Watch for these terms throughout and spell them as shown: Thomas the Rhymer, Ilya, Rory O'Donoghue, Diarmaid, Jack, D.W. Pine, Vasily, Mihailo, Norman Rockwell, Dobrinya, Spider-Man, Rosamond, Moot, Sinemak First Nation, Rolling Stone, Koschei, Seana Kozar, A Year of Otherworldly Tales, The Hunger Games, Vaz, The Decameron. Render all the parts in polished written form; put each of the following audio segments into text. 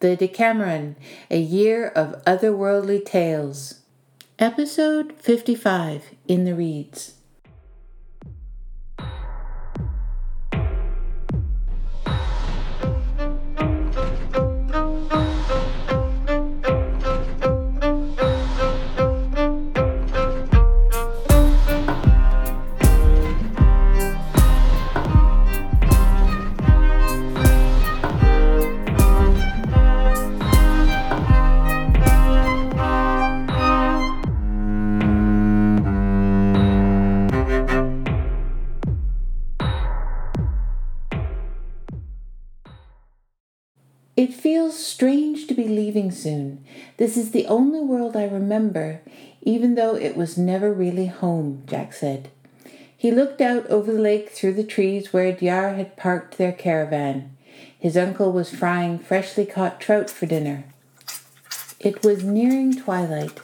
The Decameron, A Year of Otherworldly Tales. Episode 55, In the Reeds. It feels strange to be leaving soon. This is the only world I remember, even though it was never really home, Jack said. He looked out over the lake through the trees where Diar had parked their caravan. His uncle was frying freshly caught trout for dinner. It was nearing twilight,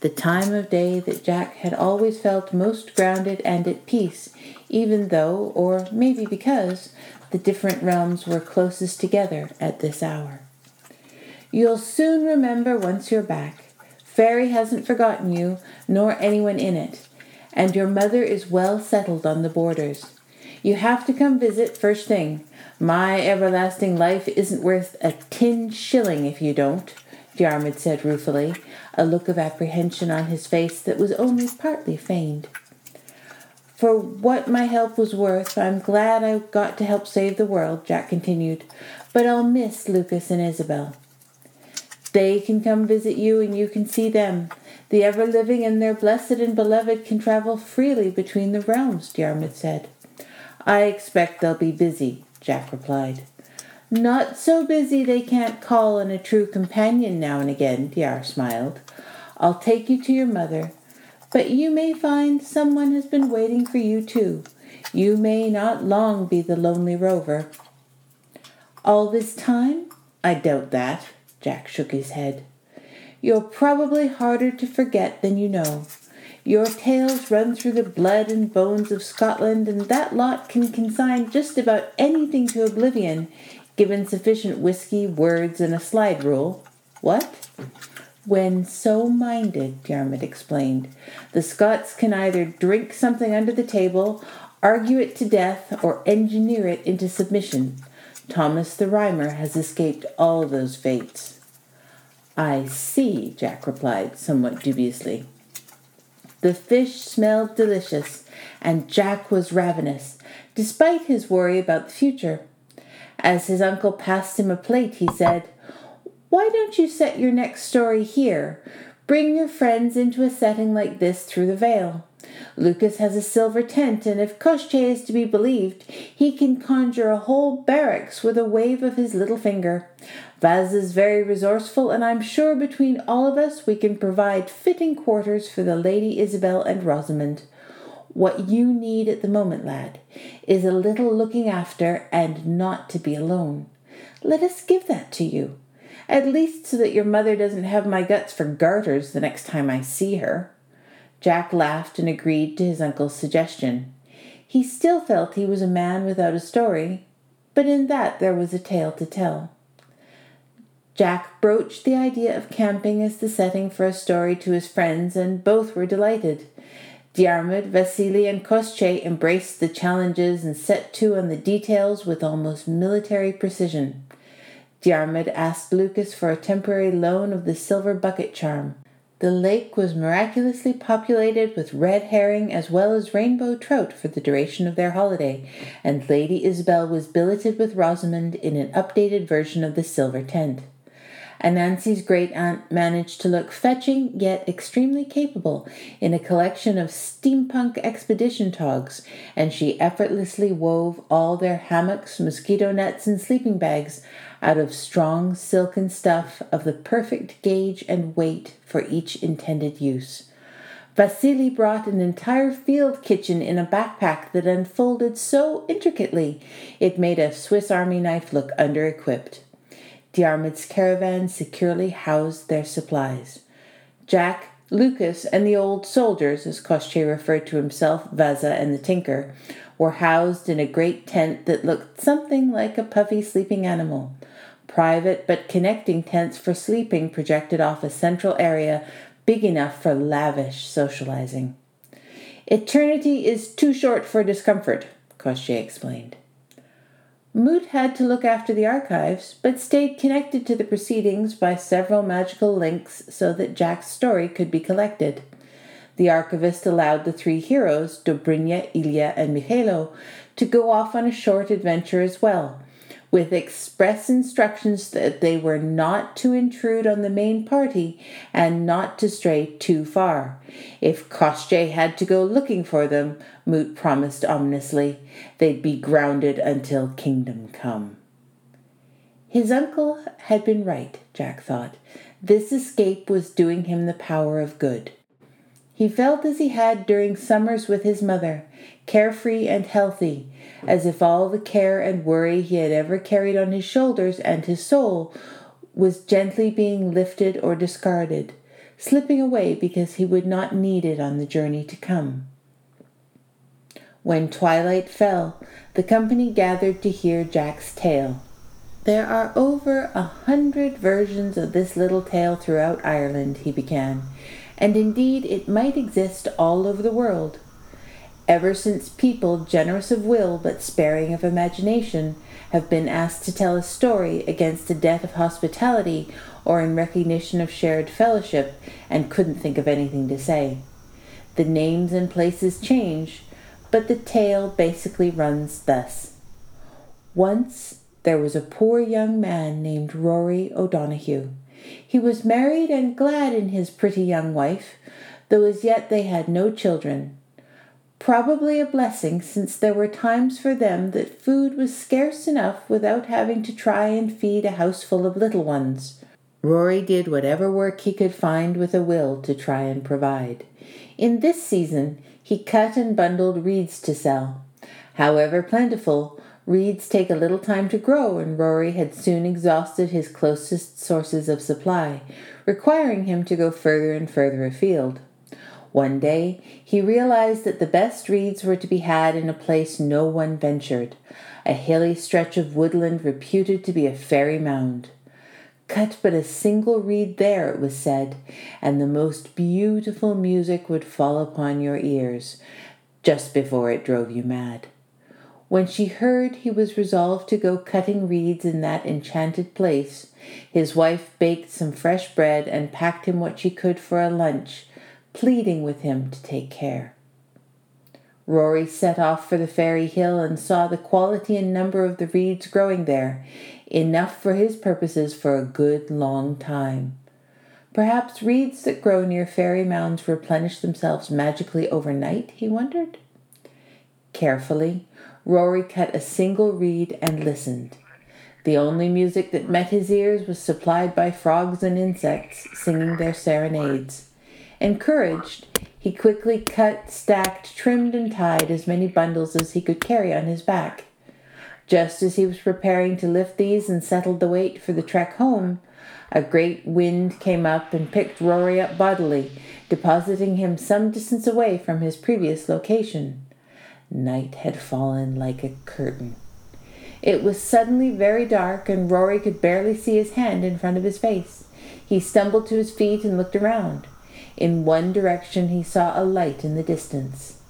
the time of day that Jack had always felt most grounded and at peace, even though, or maybe because, the different realms were closest together at this hour. You'll soon remember once you're back. Fairy hasn't forgotten you, nor anyone in it, and your mother is well settled on the borders. You have to come visit first thing. My everlasting life isn't worth a 10 shilling if you don't, Diarmaid said ruefully, a look of apprehension on his face that was only partly feigned. For what my help was worth, I'm glad I got to help save the world, Jack continued, but I'll miss Lucas and Isabel. They can come visit you and you can see them. The ever-living and their blessed and beloved can travel freely between the realms, Diarmaid said. I expect they'll be busy, Jack replied. Not so busy they can't call on a true companion now and again, Diar smiled. I'll take you to your mother. But you may find someone has been waiting for you too. You may not long be the lonely rover. All this time? I doubt that, Jack shook his head. You're probably harder to forget than you know. Your tales run through the blood and bones of Scotland, and that lot can consign just about anything to oblivion, given sufficient whiskey, words, and a slide rule. What? When so minded, Diarmaid explained, the Scots can either drink something under the table, argue it to death, or engineer it into submission. Thomas the Rhymer has escaped all those fates. I see, Jack replied, somewhat dubiously. The fish smelled delicious, and Jack was ravenous, despite his worry about the future. As his uncle passed him a plate, he said, "Why don't you set your next story here? Bring your friends into a setting like this through the veil. Lucas has a silver tent, and if Koschei is to be believed, he can conjure a whole barracks with a wave of his little finger. Vaz is very resourceful, and I'm sure between all of us we can provide fitting quarters for the Lady Isabel and Rosamond. What you need at the moment, lad, is a little looking after and not to be alone. Let us give that to you. At least so that your mother doesn't have my guts for garters the next time I see her." Jack laughed and agreed to his uncle's suggestion. He still felt he was a man without a story, but in that there was a tale to tell. Jack broached the idea of camping as the setting for a story to his friends, and both were delighted. Diarmaid, Vasily, and Koschei embraced the challenges and set to on the details with almost military precision. Diarmaid asked Lucas for a temporary loan of the silver bucket charm. The lake was miraculously populated with red herring as well as rainbow trout for the duration of their holiday, and Lady Isabel was billeted with Rosamond in an updated version of the silver tent. Anansi's great-aunt managed to look fetching yet extremely capable in a collection of steampunk expedition togs, and she effortlessly wove all their hammocks, mosquito nets, and sleeping bags out of strong silken stuff of the perfect gauge and weight for each intended use. Vasily brought an entire field kitchen in a backpack that unfolded so intricately it made a Swiss Army knife look under-equipped. Diarmaid's caravan securely housed their supplies. Jack, Lucas, and the old soldiers, as Koschei referred to himself, Vaza, and the tinker, were housed in a great tent that looked something like a puffy sleeping animal. private but connecting tents for sleeping projected off a central area big enough for lavish socializing. Eternity is too short for discomfort, Koschei explained. Moot had to look after the archives, but stayed connected to the proceedings by several magical links so that Jack's story could be collected. The archivist allowed the three heroes, Dobrinya, Ilya, and Mihailo, to go off on a short adventure as well, with express instructions that they were not to intrude on the main party and not to stray too far. If Koschei had to go looking for them, Moot promised ominously, they'd be grounded until kingdom come. His uncle had been right, Jack thought. This escape was doing him the power of good. He felt as he had during summers with his mother, carefree and healthy, as if all the care and worry he had ever carried on his shoulders and his soul was gently being lifted or discarded, slipping away because he would not need it on the journey to come. When twilight fell, the company gathered to hear Jack's tale. There are over 100 versions of this little tale throughout Ireland, he began, and indeed it might exist all over the world. Ever since people generous of will but sparing of imagination have been asked to tell a story against the debt of hospitality or in recognition of shared fellowship and couldn't think of anything to say. The names and places change, but the tale basically runs thus. Once there was a poor young man named Rory O'Donoghue. He was married and glad in his pretty young wife, though as yet they had no children. Probably a blessing, since there were times for them that food was scarce enough without having to try and feed a house full of little ones. Rory did whatever work he could find with a will to try and provide. In this season, he cut and bundled reeds to sell. However plentiful, reeds take a little time to grow, and Rory had soon exhausted his closest sources of supply, requiring him to go further and further afield. One day, he realized that the best reeds were to be had in a place no one ventured, a hilly stretch of woodland reputed to be a fairy mound. Cut but a single reed there, it was said, and the most beautiful music would fall upon your ears, just before it drove you mad. When she heard he was resolved to go cutting reeds in that enchanted place, his wife baked some fresh bread and packed him what she could for a lunch, pleading with him to take care. Rory set off for the fairy hill and saw the quality and number of the reeds growing there, enough for his purposes for a good long time. Perhaps reeds that grow near fairy mounds replenish themselves magically overnight, he wondered. Carefully, Rory cut a single reed and listened. The only music that met his ears was supplied by frogs and insects singing their serenades. Encouraged, he quickly cut, stacked, trimmed, and tied as many bundles as he could carry on his back. Just as he was preparing to lift these and settle the weight for the trek home, a great wind came up and picked Rory up bodily, depositing him some distance away from his previous location. Night had fallen like a curtain. It was suddenly very dark, and Rory could barely see his hand in front of his face. He stumbled to his feet and looked around. In one direction he saw a light in the distance.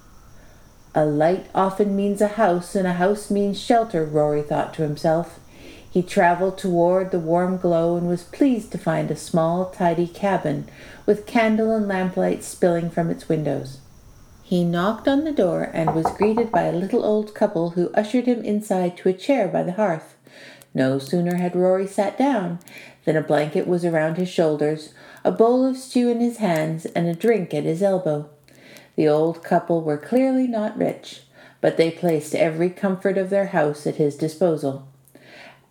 A light often means a house, and a house means shelter, Rory thought to himself. He traveled toward the warm glow and was pleased to find a small, tidy cabin, with candle and lamplight spilling from its windows. He knocked on the door and was greeted by a little old couple who ushered him inside to a chair by the hearth. No sooner had Rory sat down than a blanket was around his shoulders, a bowl of stew in his hands, and a drink at his elbow. The old couple were clearly not rich, but they placed every comfort of their house at his disposal.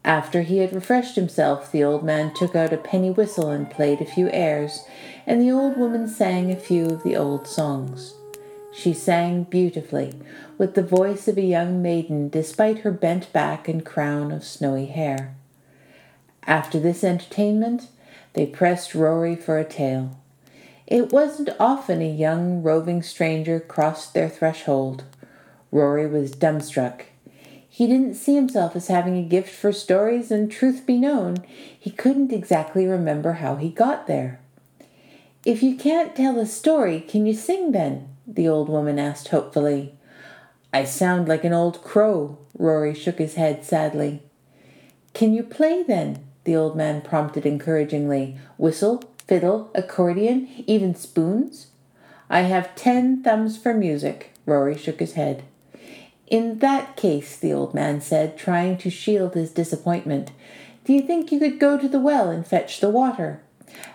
After he had refreshed himself, the old man took out a penny whistle and played a few airs, and the old woman sang a few of the old songs. She sang beautifully, with the voice of a young maiden, despite her bent back and crown of snowy hair. After this entertainment, they pressed Rory for a tale. It wasn't often a young, roving stranger crossed their threshold. Rory was dumbstruck. He didn't see himself as having a gift for stories, and truth be known, he couldn't exactly remember how he got there. "If you can't tell a story, can you sing then?" the old woman asked hopefully. "I sound like an old crow," Rory shook his head sadly. "Can you play then?" the old man prompted encouragingly. "Whistle, fiddle, accordion, even spoons?" "I have 10 thumbs for music," Rory shook his head. "In that case," the old man said, trying to shield his disappointment, "do you think you could go to the well and fetch the water?"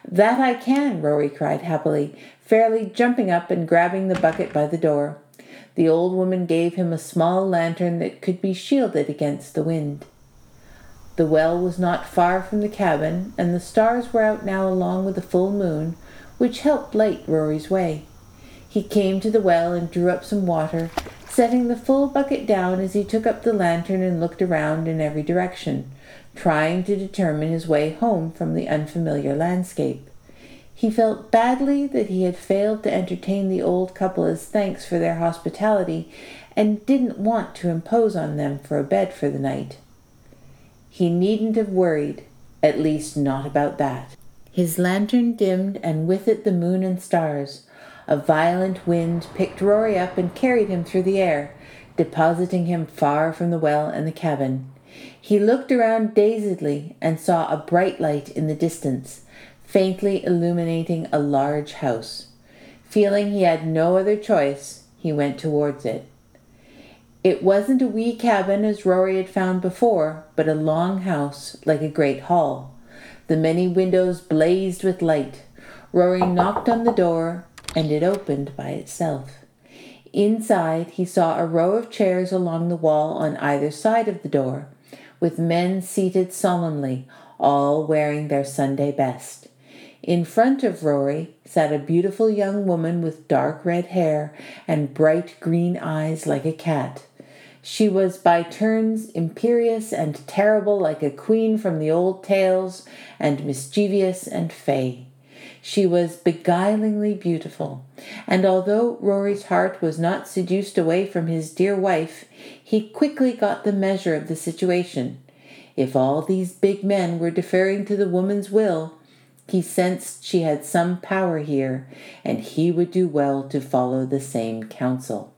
"That I can," Rory cried happily, fairly jumping up and grabbing the bucket by the door. The old woman gave him a small lantern that could be shielded against the wind. The well was not far from the cabin, and the stars were out now along with the full moon, which helped light Rory's way. He came to the well and drew up some water, setting the full bucket down as he took up the lantern and looked around in every direction, trying to determine his way home from the unfamiliar landscape. He felt badly that he had failed to entertain the old couple as thanks for their hospitality, and didn't want to impose on them for a bed for the night. He needn't have worried, at least not about that. His lantern dimmed, and with it the moon and stars. A violent wind picked Rory up and carried him through the air, depositing him far from the well and the cabin. He looked around dazedly and saw a bright light in the distance, faintly illuminating a large house. Feeling he had no other choice, he went towards it. It wasn't a wee cabin as Rory had found before, but a long house like a great hall. The many windows blazed with light. Rory knocked on the door, and it opened by itself. Inside, he saw a row of chairs along the wall on either side of the door, with men seated solemnly, all wearing their Sunday best. In front of Rory sat a beautiful young woman with dark red hair and bright green eyes like a cat. She was by turns imperious and terrible like a queen from the old tales, and mischievous and fey. She was beguilingly beautiful, and although Rory's heart was not seduced away from his dear wife, he quickly got the measure of the situation. If all these big men were deferring to the woman's will, he sensed she had some power here, and he would do well to follow the same counsel.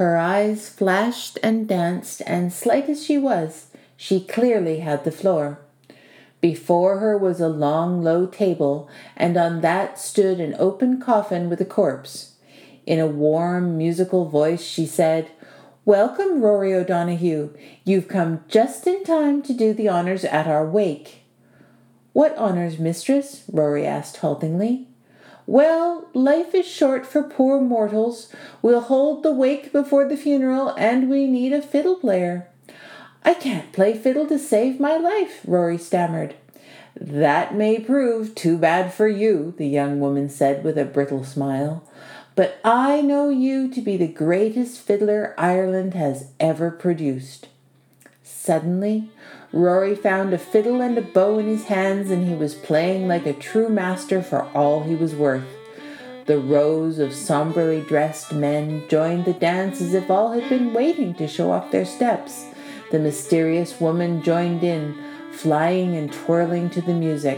Her eyes flashed and danced, and slight as she was, she clearly had the floor. Before her was a long, low table, and on that stood an open coffin with a corpse. In a warm, musical voice she said, "Welcome, Rory O'Donoghue. You've come just in time to do the honors at our wake." "What honors, mistress?" Rory asked haltingly. "Well, life is short for poor mortals. We'll hold the wake before the funeral, and we need a fiddle player." "I can't play fiddle to save my life," Rory stammered. "That may prove too bad for you," the young woman said with a brittle smile. "But I know you to be the greatest fiddler Ireland has ever produced." Suddenly, Rory found a fiddle and a bow in his hands, and he was playing like a true master for all he was worth. The rows of somberly dressed men joined the dance as if all had been waiting to show off their steps. The mysterious woman joined in, flying and twirling to the music.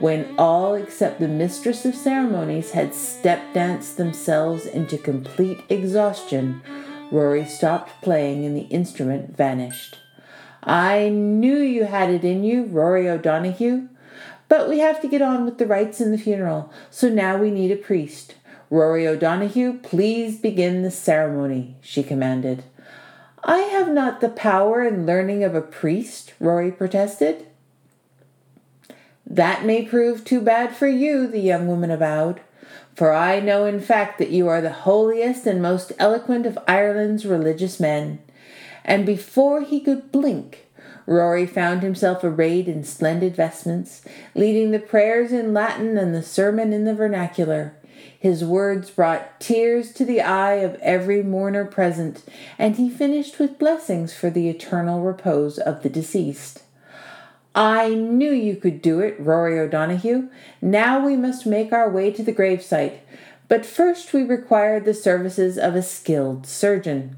When all except the mistress of ceremonies had step-danced themselves into complete exhaustion, Rory stopped playing and the instrument vanished. "I knew you had it in you, Rory O'Donoghue. But we have to get on with the rites and the funeral, so now we need a priest. Rory O'Donoghue, please begin the ceremony," she commanded. "I have not the power and learning of a priest," Rory protested. "That may prove too bad for you," the young woman avowed, "for I know in fact that you are the holiest and most eloquent of Ireland's religious men." And before he could blink, Rory found himself arrayed in splendid vestments, leading the prayers in Latin and the sermon in the vernacular. His words brought tears to the eye of every mourner present, and he finished with blessings for the eternal repose of the deceased. "I knew you could do it, Rory O'Donoghue. Now we must make our way to the gravesite, but first we require the services of a skilled surgeon."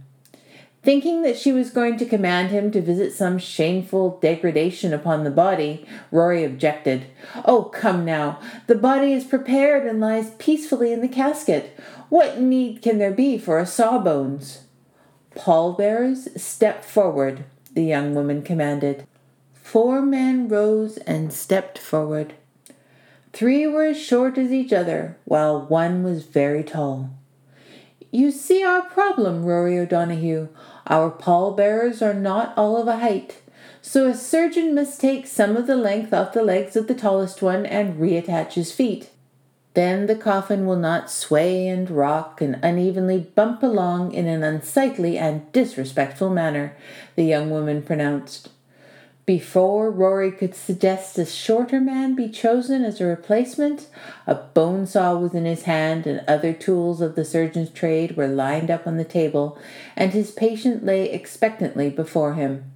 Thinking that she was going to command him to visit some shameful degradation upon the body, Rory objected. "Oh, come now. The body is prepared and lies peacefully in the casket. What need can there be for a sawbones?" "Pallbearers, step forward," the young woman commanded. 4 men rose and stepped forward. 3 were as short as each other, while 1 was very tall. "You see our problem, Rory O'Donoghue. Our pallbearers are not all of a height, so a surgeon must take some of the length off the legs of the tallest one and reattach his feet. Then the coffin will not sway and rock and unevenly bump along in an unsightly and disrespectful manner," the young woman pronounced. Before Rory could suggest a shorter man be chosen as a replacement, a bone saw was in his hand and other tools of the surgeon's trade were lined up on the table, and his patient lay expectantly before him.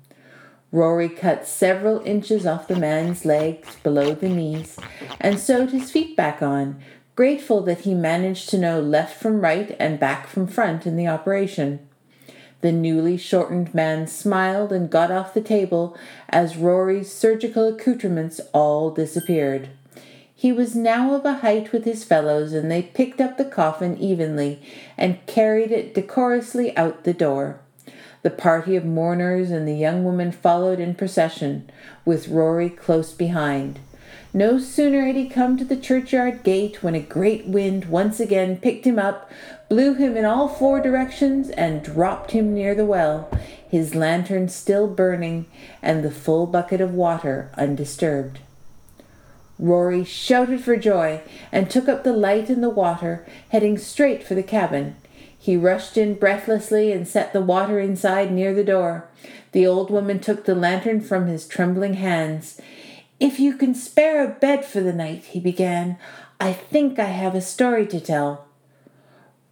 Rory cut several inches off the man's legs below the knees and sewed his feet back on, grateful that he managed to know left from right and back from front in the operation. The newly shortened man smiled and got off the table as Rory's surgical accoutrements all disappeared. He was now of a height with his fellows, and they picked up the coffin evenly and carried it decorously out the door. The party of mourners and the young woman followed in procession, with Rory close behind. No sooner had he come to the churchyard gate when a great wind once again picked him up, blew him in all 4 directions, and dropped him near the well, his lantern still burning, and the full bucket of water undisturbed. Rory shouted for joy, and took up the light and the water, heading straight for the cabin. He rushed in breathlessly and set the water inside near the door. The old woman took the lantern from his trembling hands. "If you can spare a bed for the night," he began, "I think I have a story to tell."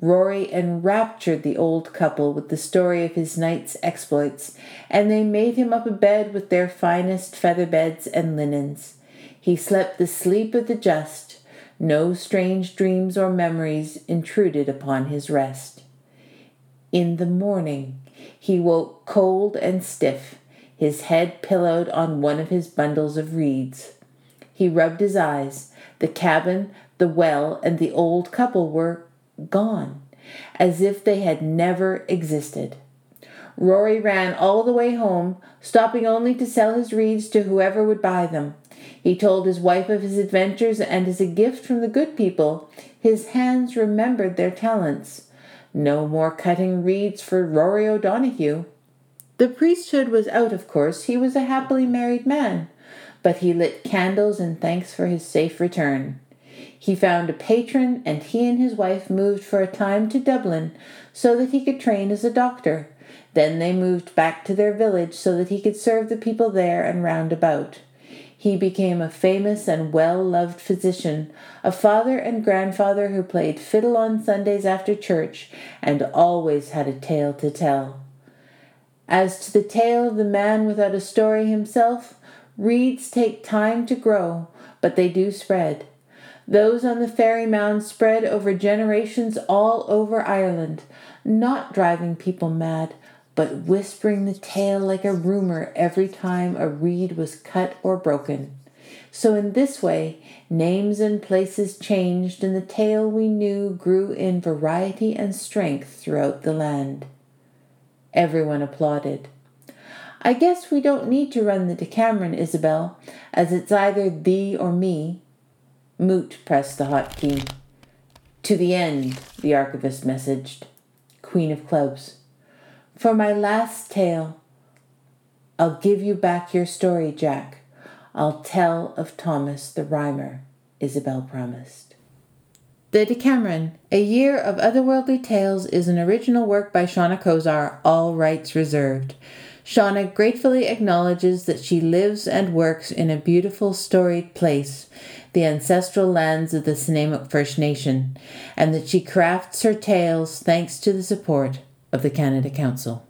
Rory enraptured the old couple with the story of his night's exploits, and they made him up a bed with their finest feather beds and linens. He slept the sleep of the just. No strange dreams or memories intruded upon his rest. In the morning, he woke cold and stiff, his head pillowed on one of his bundles of reeds. He rubbed his eyes. The cabin, the well, and the old couple were gone, as if they had never existed. Rory ran all the way home, stopping only to sell his reeds to whoever would buy them. He told his wife of his adventures, and as a gift from the good people, his hands remembered their talents. No more cutting reeds for Rory O'Donoghue. The priesthood was out, of course. He was a happily married man, but he lit candles in thanks for his safe return. He found a patron, and he and his wife moved for a time to Dublin so that he could train as a doctor. Then they moved back to their village so that he could serve the people there and round about. He became a famous and well-loved physician, a father and grandfather who played fiddle on Sundays after church and always had a tale to tell. As to the tale of the man without a story himself, reeds take time to grow, but they do spread. Those on the fairy mound spread over generations all over Ireland, not driving people mad, but whispering the tale like a rumor every time a reed was cut or broken. So in this way, names and places changed, and the tale we knew grew in variety and strength throughout the land. Everyone applauded. "I guess we don't need to run the Decameron, Isabel, as it's either thee or me." Moot pressed the hot key. "To the end," the archivist messaged. "Queen of clubs. For my last tale, I'll give you back your story, Jack. I'll tell of Thomas the Rhymer," Isabel promised. The Decameron, A Year of Otherworldly Tales, is an original work by Seana Kozar, all rights reserved. Seana gratefully acknowledges that she lives and works in a beautiful storied place, the ancestral lands of the Sinemak First Nation, and that she crafts her tales thanks to the support of the Canada Council.